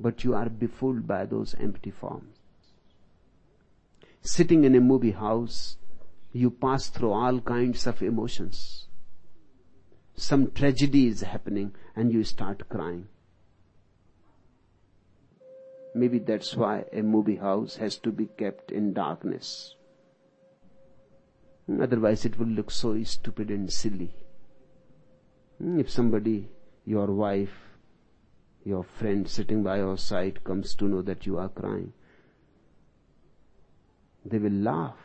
but you are befooled by those empty forms. Sitting in a movie house, you pass through all kinds of emotions. Some tragedy is happening and you start crying. Maybe that's why a movie house has to be kept in darkness. Otherwise it will look so stupid and silly. If somebody, your wife, your friend sitting by your side comes to know that you are crying, they will laugh.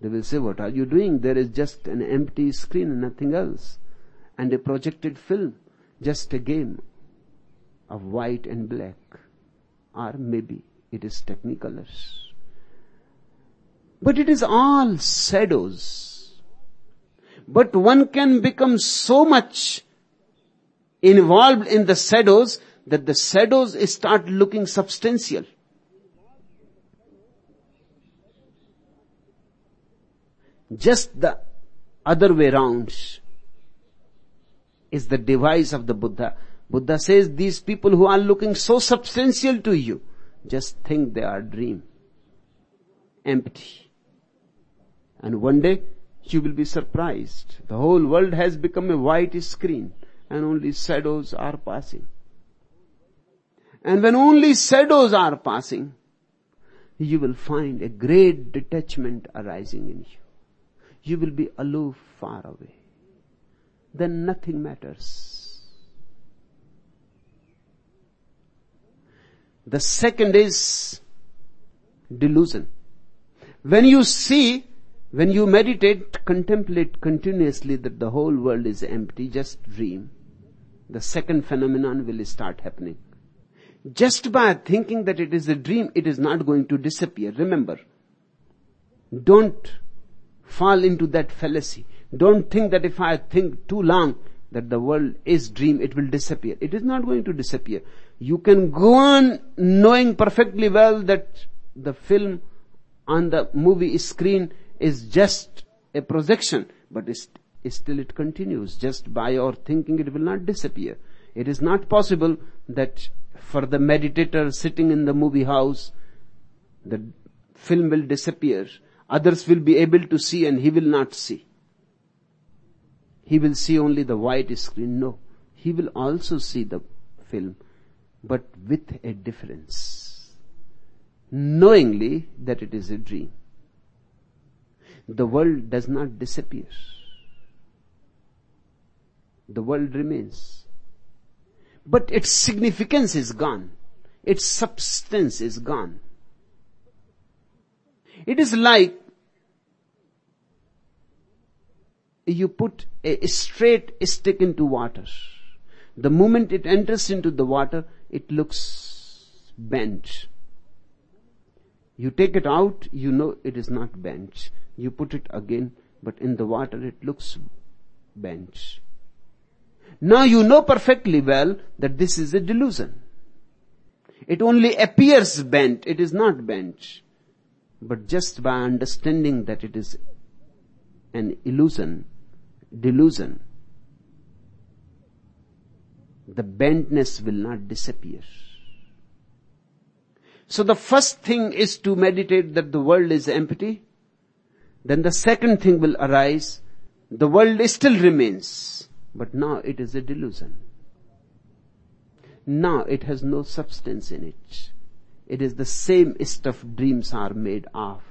They will say, what are you doing? There is just an empty screen and nothing else. And a projected film, just a game of white and black, or maybe it is Technicolors. But it is all shadows. But one can become so much involved in the shadows that the shadows start looking substantial. Just the other way round is the device of the Buddha. Buddha says, these people who are looking so substantial to you, just think they are dream, empty. And one day you will be surprised. The whole world has become a white screen and only shadows are passing. And when only shadows are passing, you will find a great detachment arising in you. You will be aloof, far away. Then nothing matters. The second is delusion. When you meditate, contemplate continuously that the whole world is empty, just dream, the second phenomenon will start happening. Just by thinking that it is a dream, it is not going to disappear. Remember, don't fall into that fallacy. Don't think that if I think too long that the world is dream, it will disappear. It is not going to disappear. You can go on knowing perfectly well that the film on the movie screen is just a projection, but still it continues. Just by your thinking, it will not disappear. It is not possible that for the meditator sitting in the movie house, the film will disappear. Others will be able to see and he will not see. He will see only the white screen. No, he will also see the film, but with a difference, knowingly that it is a dream. The world does not disappear. The world remains, but its significance is gone. Its substance is gone. It is like you put a straight stick into water. The moment it enters into the water, it looks bent. You take it out, you know it is not bent. You put it again, but in the water it looks bent. Now you know perfectly well that this is a delusion. It only appears bent, it is not bent. But just by understanding that it is an illusion, delusion, the bentness will not disappear. So the first thing is to meditate that the world is empty. Then the second thing will arise. The world still remains, but now it is a delusion. Now it has no substance in it. It is the same stuff dreams are made of.